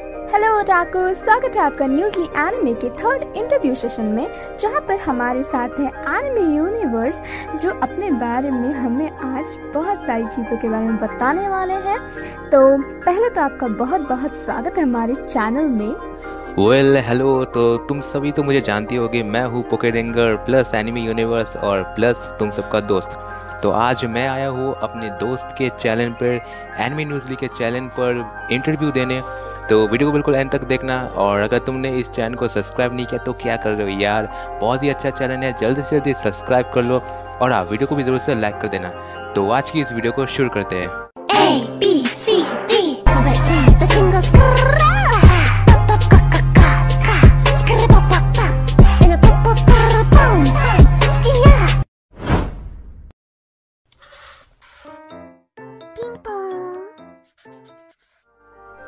Hello otaku, स्वागत है आपका न्यूज़ली एनिमे के थर्ड इंटरव्यू सेशन में, जहां पर हमारे साथ है एनिमे यूनिवर्स, जो अपने बारे में हमें आज बहुत सारी चीज़ों के बारे में बताने वाले हैं। तो पहले तो आपका बहुत बहुत स्वागत है हमारे चैनल में। वेल हेलो, तो तुम सभी तो मुझे जानती होगी, मैं हूँ पोकेडेंगर प्लस एनिमे यूनिवर्स और प्लस तुम सबका दोस्त। तो आज मैं आया हूँ अपने दोस्त के चैनल पर, एनिमे न्यूज़ली के चैनल पर इंटरव्यू देने। तो वीडियो को बिल्कुल एंड तक देखना, और अगर तुमने इस चैनल को सब्सक्राइब नहीं किया तो क्या कर रहे हो यार, बहुत ही अच्छा चैनल है, जल्दी से जल्दी सब्सक्राइब कर लो और आप वीडियो को भी ज़रूर से लाइक कर देना। तो आज की इस वीडियो को शुरू करते हैं।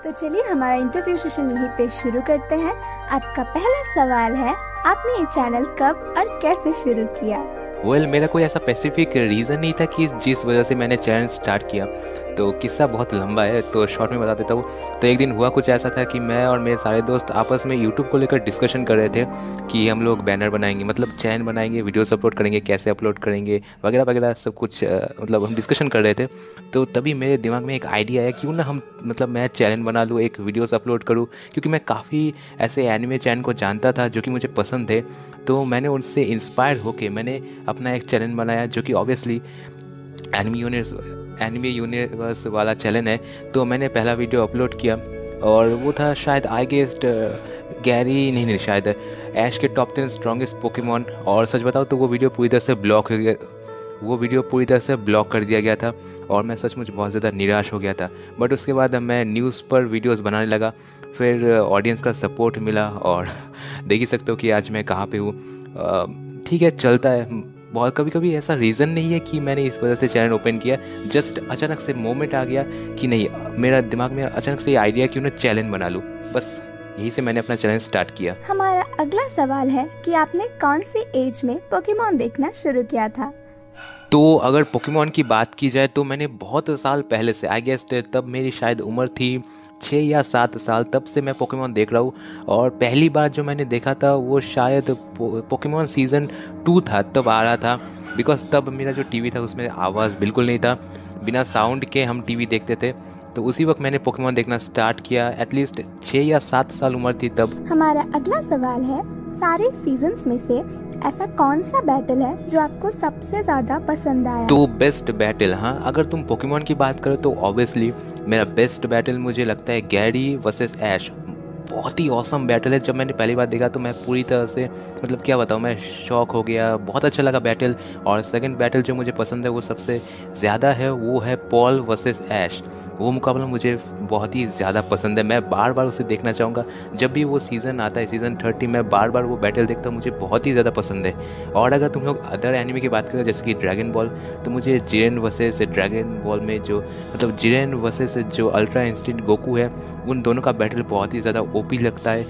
तो चलिए हमारा इंटरव्यू सेशन यहीं पे शुरू करते हैं। आपका पहला सवाल है, आपने ये चैनल कब और कैसे शुरू किया? वेल, मेरा कोई ऐसा स्पेसिफिक रीज़न नहीं था कि जिस वजह से मैंने चैनल स्टार्ट किया। तो किस्सा बहुत लंबा है, तो शॉर्ट में बता देता हूँ। तो एक दिन हुआ कुछ ऐसा था कि मैं और मेरे सारे दोस्त आपस में YouTube को लेकर डिस्कशन कर रहे थे कि हम लोग बैनर बनाएंगे, मतलब चैनल बनाएंगे, वीडियोस अपलोड करेंगे, कैसे अपलोड करेंगे वगैरह वगैरह सब कुछ मतलब हम डिस्कशन कर रहे थे। तो तभी मेरे दिमाग में एक आइडिया आया, क्यों ना हम मतलब मैं चैनल बना लूँ, एक वीडियोस अपलोड करूँ, क्योंकि मैं काफ़ी ऐसे एनिमे चैनल को जानता था जो कि मुझे पसंद थे। तो मैंने उनसे इंस्पायर होकर मैंने अपना एक चैनल बनाया, जो कि ऑब्वियसली एनिमे यूनिवर्स वाला चैनल है। तो मैंने पहला वीडियो अपलोड किया और वो था शायद आई गेस्ट गैरी नहीं शायद ऐश के टॉप 10 स्ट्रॉन्गेस्ट पोकेमॉन। और सच बताओ तो वो वीडियो पूरी तरह से ब्लॉक हो गया, वो वीडियो पूरी तरह से ब्लॉक कर दिया गया था और मैं सचमुच बहुत ज़्यादा निराश हो गया था। बट उसके बाद मैं न्यूज़ पर वीडियोस बनाने लगा, फिर ऑडियंस का सपोर्ट मिला और देख ही सकते हो कि आज मैं कहाँ पे हूँ। ठीक है, चलता है बहुत। कभी कभी ऐसा रीज़न नहीं है कि मैंने इस वजह से चैनल ओपन किया, जस्ट अचानक से मोमेंट आ गया कि नहीं, मेरा दिमाग में अचानक से ये आइडिया क्यों ना चैनल बना लूँ, बस यही से मैंने अपना चैनल स्टार्ट किया। हमारा अगला सवाल है कि आपने कौन सी एज में पोकेमॉन देखना शुरू किया था? तो अगर पोकेमॉन की बात की जाए तो मैंने बहुत साल पहले से, आई गेस तब मेरी शायद उम्र थी 6 या 7 साल, तब से मैं पोकेमॉन देख रहा हूँ। और पहली बार जो मैंने देखा था वो शायद पोकेमॉन सीज़न 2 था, तब आ रहा था, बिकॉज़ तब मेरा जो टीवी था उसमें आवाज़ बिल्कुल नहीं था, बिना साउंड के हम टीवी देखते थे। तो उसी वक्त मैंने पोकेमॉन देखना स्टार्ट किया, एटलीस्ट 6 या 7 साल उम्र थी तब। हमारा अगला सवाल है, सारे सीजन्स में से ऐसा कौन सा बैटल है जो आपको सबसे ज़्यादा पसंद आया? तो बेस्ट बैटल, हाँ अगर तुम पोकेमॉन की बात करो तो ऑब्वियसली मेरा बेस्ट बैटल मुझे लगता है गैरी वर्सेस ऐश। बहुत ही ऑसम बैटल है, जब मैंने पहली बार देखा तो मैं पूरी तरह से मतलब क्या बताऊँ, मैं शॉक हो गया, बहुत अच्छा लगा बैटल। और सेकंड बैटल जो मुझे पसंद है वो सबसे ज़्यादा है, वो है पॉल वर्सेस ऐश। वो मुकाबला मुझे बहुत ही ज़्यादा पसंद है, मैं बार बार उसे देखना चाहूँगा। जब भी वो सीज़न आता है, सीज़न 30, मैं बार बार वो बैटल देखता हूँ, मुझे बहुत ही ज़्यादा पसंद है। और अगर तुम लोग अदर एनिमे की बात करें जैसे कि ड्रैगन बॉल, तो मुझे जिरेन वर्सेस ड्रैगन बॉल में जो मतलब जिरेन वर्सेस जो अल्ट्रा इंस्टिंक्ट गोकू है, उन दोनों का बैटल बहुत ही ज़्यादा ओपी लगता है।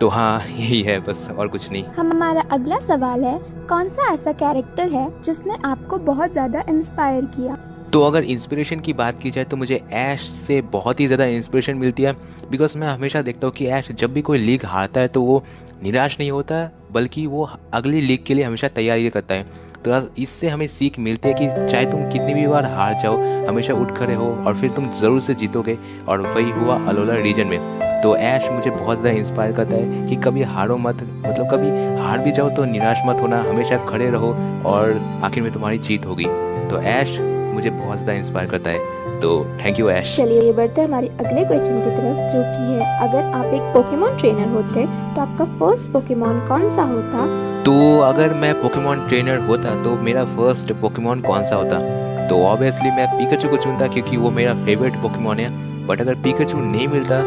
तो हाँ यही है बस, और कुछ नहीं। हमारा अगला सवाल है, कौन सा ऐसा कैरेक्टर है जिसने आपको बहुत ज़्यादा इंस्पायर किया? तो अगर इंस्पिरेशन की बात की जाए तो मुझे ऐश से बहुत ही ज़्यादा इंस्पिरेशन मिलती है, बिकॉज़ मैं हमेशा देखता हूँ कि ऐश जब भी कोई लीग हारता है तो वो निराश नहीं होता, बल्कि वो अगली लीग के लिए हमेशा तैयारी करता है। तो इससे हमें सीख मिलती है कि चाहे तुम कितनी भी बार हार जाओ, हमेशा उठ खड़े हो और फिर तुम ज़रूर से जीतोगे। और वही हुआ अलोला रीजन में। तो ऐश मुझे बहुत ज़्यादा इंस्पायर करता है कि कभी हारो मत, मतलब कभी हार भी जाओ तो निराश मत होना, हमेशा खड़े रहो और आखिर में तुम्हारी जीत होगी। तो ऐश मुझे बहुत ज़्यादा इंस्पायर करता है, तो थैंक यू ऐश। चलिए बढ़ते हैं हमारे अगले क्वेश्चन की तरफ, जो कि है अगर आप एक पोकेमॉन ट्रेनर होते तो आपका फर्स्ट पोकेमॉन कौन सा होता? तो अगर मैं पोकेमॉन ट्रेनर होता तो मेरा फर्स्ट पोकेमॉन कौन सा होता? तो ऑब्वियसली मैं पिकाचू को चुनता, क्योंकि वो मेरा फेवरेट पोकेमॉन है। बट अगर पिकाचू नहीं मिलता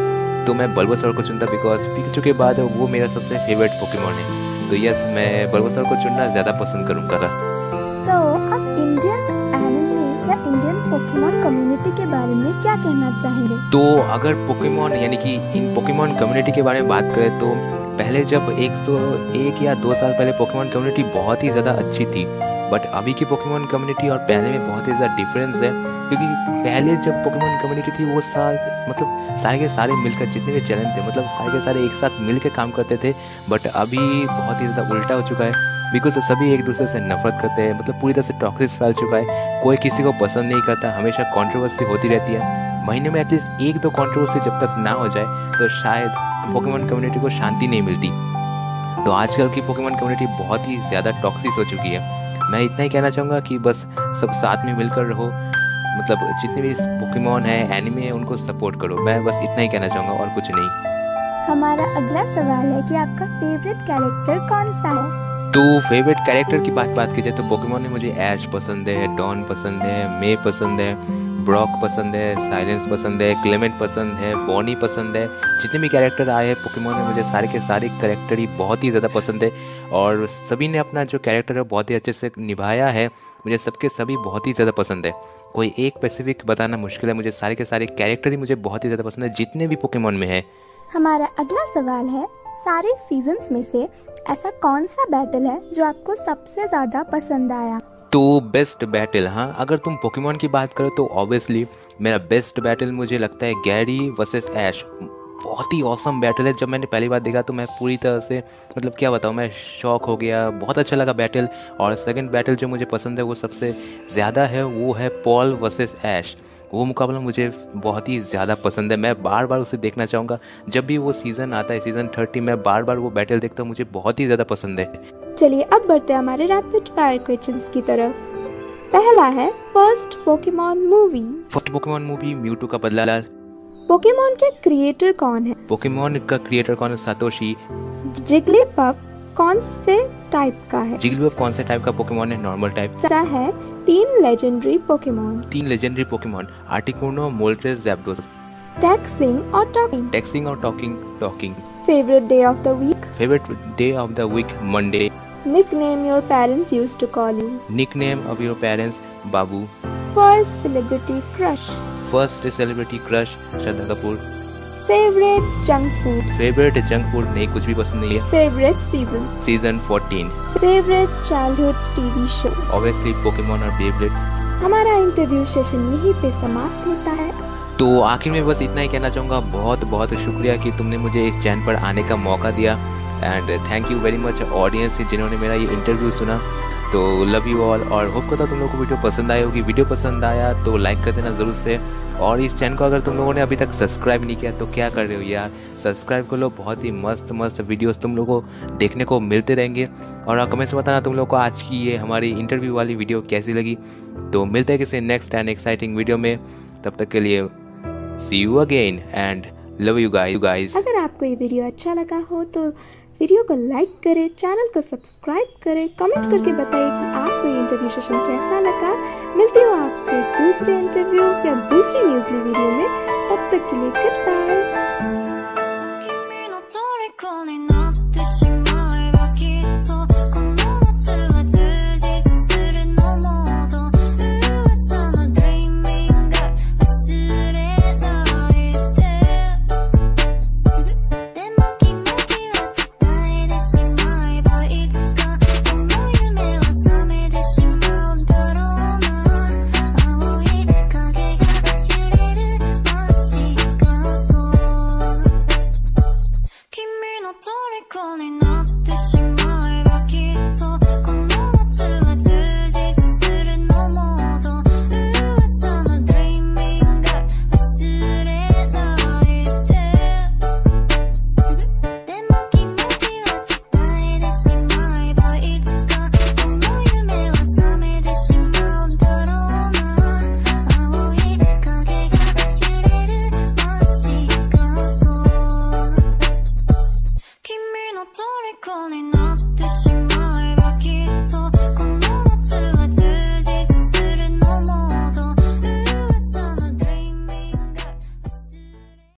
तो मैं बल्बासौर को चुनता, बिकॉज पिकाचू के बाद वो मेरा सबसे फेवरेट पोकेमॉन है। तो यस, मैं बल्बासौर को चुनना ज़्यादा पसंद करूँगा। तो आप इंडियन एनिमे या इंडियन पोकेमॉन कम्युनिटी के बारे में क्या कहना चाहेंगे? तो अगर पोकेमॉन यानी कि इन पोकेमॉन कम्युनिटी के बारे में बात करें तो पहले जब 1 या 2 साल पहले पोकेमॉन कम्युनिटी बहुत ही ज़्यादा अच्छी थी, बट अभी की पोकेमॉन कम्युनिटी और पहले में बहुत ही ज़्यादा डिफरेंस है, क्योंकि पहले जब पोकेमॉन कम्युनिटी थी वो मतलब सारे के सारे मिलकर जितने भी चैलेंज थे मतलब सारे के सारे एक साथ मिलकर काम करते थे। बट अभी बहुत ही ज़्यादा उल्टा हो चुका है, बिकॉज सभी एक दूसरे से नफरत करते हैं, मतलब पूरी तरह से टॉक्सिस फैल चुका है, कोई किसी को पसंद नहीं करता, हमेशा कंट्रोवर्सी होती रहती है। महीने में एटलीस्ट एक दो कंट्रोवर्सी जब तक ना हो जाए तो शायद पोकेमॉन कम्युनिटी को शांति नहीं मिलती। तो आजकल की पोकेमॉन कम्युनिटी बहुत ही ज़्यादा टॉक्सिस हो चुकी है। मैं इतना ही कहना चाहूँगा कि बस सब साथ में मिलकर रहो, मतलब जितने भी पोकेमॉन है, एनिमे है, उनको सपोर्ट करो। मैं बस इतना ही कहना चाहूँगा और कुछ नहीं। हमारा अगला सवाल है कि आपका फेवरेट कैरेक्टर कौन सा है? तो फेवरेट कैरेक्टर की बात की जाए तो पोकेमॉन में मुझे ऐश पसंद है, डॉन पसंद है, मे पसंद है, ब्रॉक पसंद है, साइलेंस पसंद है, क्लेमेंट पसंद है, बॉनी पसंद है। जितने भी कैरेक्टर आए हैं पोकेमॉन में मुझे सारे के सारे कैरेक्टर ही बहुत ही ज़्यादा पसंद है और सभी ने अपना जो कैरेक्टर है बहुत ही अच्छे से निभाया है। मुझे सबके सभी बहुत ही ज़्यादा पसंद है, कोई एक स्पेसिफिक बताना मुश्किल है। मुझे सारे के सारे कैरेक्टर ही मुझे बहुत ही ज़्यादा पसंद है जितने भी पोकेमॉन में है। हमारा अगला सवाल है, सारे सीजन्स में से ऐसा कौन सा बैटल है जो आपको सबसे ज़्यादा पसंद आया? तो बेस्ट बैटल, हाँ अगर तुम पोकेमॉन की बात करो तो ऑब्वियसली मेरा बेस्ट बैटल मुझे लगता है गैरी वर्सेस ऐश। बहुत ही ऑसम बैटल है, जब मैंने पहली बार देखा तो मैं पूरी तरह से मतलब क्या बताऊँ, मैं शॉक हो गया, बहुत अच्छा लगा बैटल। और सेकंड बैटल जो मुझे पसंद है वो सबसे ज़्यादा है वो है पॉल वर्सेस ऐश। वो मुकाबला मुझे बहुत ही ज़्यादा पसंद है, मैं बार बार उसे देखना चाहूँगा। जब भी वो सीज़न आता है सीजन 30 मैं बार बार वो बैटल देखता हूँ, मुझे बहुत ही ज़्यादा पसंद है। चलिए अब बढ़ते हैं हमारे रैपिड फायर क्वेश्चंस की तरफ। पहला है first Pokemon movie. First Pokemon movie Mewtwo का बदला। पोकेमॉन के क्रिएटर कौन है? पोकेमॉन का क्रिएटर कौन है? सातोशी। जिग्लीपफ कौन से टाइप का है? जिग्लीपफ कौन से टाइप का पोकेमॉन है? नॉर्मल टाइप का है। तीन legendary Pokemon Articuno, Moltres, Zapdos. Texting और talking. Favourite day of the week? Favourite day of the week Monday. Nickname your parents used to call you? Nickname of your parents बाबू। First celebrity crush? First celebrity crush Shraddha Kapoor. Favourite junk food? Favourite junk food नहीं, कुछ भी पसंद नहीं है। Favourite season? Season 14। Favourite childhood TV show? Obviously Pokemon और Beyblade. हमारा interview session यहीं पे समाप्त होता है। तो आखिर में बस इतना ही कहना चाहूँगा, बहुत बहुत शुक्रिया कि तुमने मुझे इस चैनल पर आने का मौका दिया and thank you very much audience जिन्होंने मेरा ये इंटरव्यू सुना। तो लव यू ऑल और होप करता तुम लोगों को वीडियो पसंद आई होगी। वीडियो पसंद आया तो लाइक कर देना ज़रूर से, और इस चैनल को अगर तुम लोगों ने अभी तक सब्सक्राइब नहीं किया तो क्या कर रहे हो यार, सब्सक्राइब कर लो। बहुत ही मस्त मस्त वीडियोस तुम लोगों को देखने को मिलते रहेंगे। और कमेंट्स में बताना तुम लोगों को आज की ये हमारी इंटरव्यू वाली वीडियो कैसी लगी। तो मिलते हैं किसी नेक्स्ट एंड एक्साइटिंग वीडियो में, तब तक के लिए see you again and love you guys. अगर आपको ये वीडियो अच्छा लगा हो तो वीडियो को लाइक करें, चैनल को सब्सक्राइब करें, कमेंट करके बताइए कि आपको ये इंटरव्यू सेशन कैसा लगा। मिलती हूँ आपसे दूसरे इंटरव्यू या दूसरी न्यूज़ली वीडियो में, तब तक के लिए गुड बाय।